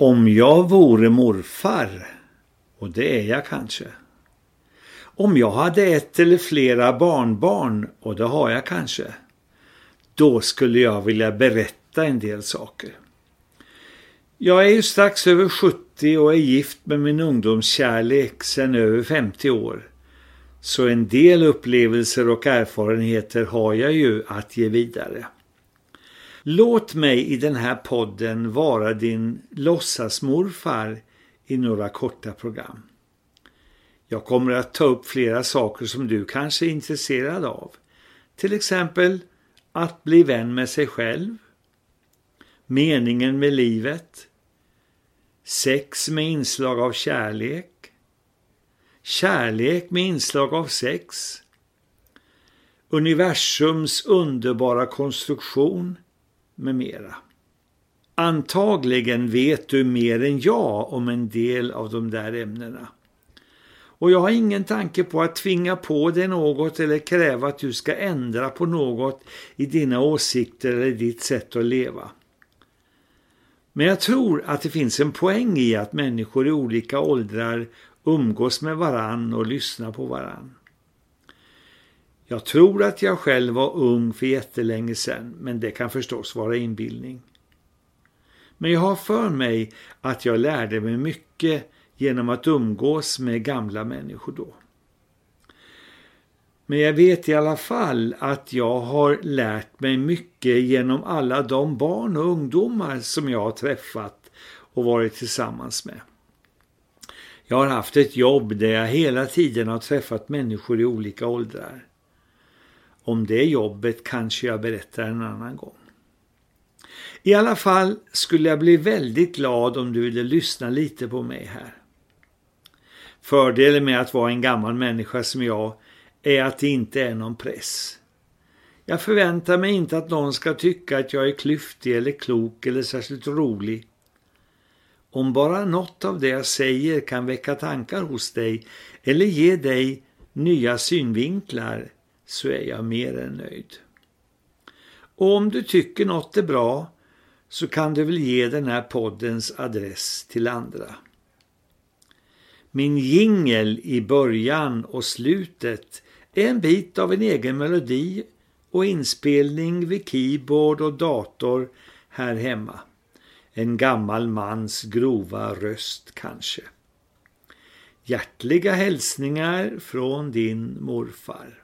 Om jag vore morfar, och det är jag kanske. Om jag hade ett eller flera barnbarn, och det har jag kanske. Då skulle jag vilja berätta en del saker. Jag är ju strax över 70 och är gift med min ungdomskärlek sedan över 50 år. Så en del upplevelser och erfarenheter har jag ju att ge vidare. Låt mig i den här podden vara din låtsasmorfar i några korta program. Jag kommer att ta upp flera saker som du kanske är intresserad av. Till exempel att bli vän med sig själv, meningen med livet, sex med inslag av kärlek, kärlek med inslag av sex, universums underbara konstruktion med mera. Antagligen vet du mer än jag om en del av de där ämnena. Och jag har ingen tanke på att tvinga på dig något eller kräva att du ska ändra på något i dina åsikter eller ditt sätt att leva. Men jag tror att det finns en poäng i att människor i olika åldrar umgås med varann och lyssna på varann. Jag tror att jag själv var ung för jättelänge sedan, men det kan förstås vara inbildning. Men jag har för mig att jag lärde mig mycket genom att umgås med gamla människor då. Men jag vet i alla fall att jag har lärt mig mycket genom alla de barn och ungdomar som jag har träffat och varit tillsammans med. Jag har haft ett jobb där jag hela tiden har träffat människor i olika åldrar. Om det jobbet kanske jag berättar en annan gång. I alla fall skulle jag bli väldigt glad om du ville lyssna lite på mig här. Fördelen med att vara en gammal människa som jag är att det inte är någon press. Jag förväntar mig inte att någon ska tycka att jag är klyftig eller klok eller särskilt rolig. Om bara något av det jag säger kan väcka tankar hos dig eller ge dig nya synvinklar så är jag mer än nöjd. Och om du tycker något är bra så kan du väl ge den här poddens adress till andra. Min jingle i början och slutet är en bit av en egen melodi och inspelning vid keyboard och dator här hemma. En gammal mans grova röst kanske. Hjärtliga hälsningar från din morfar.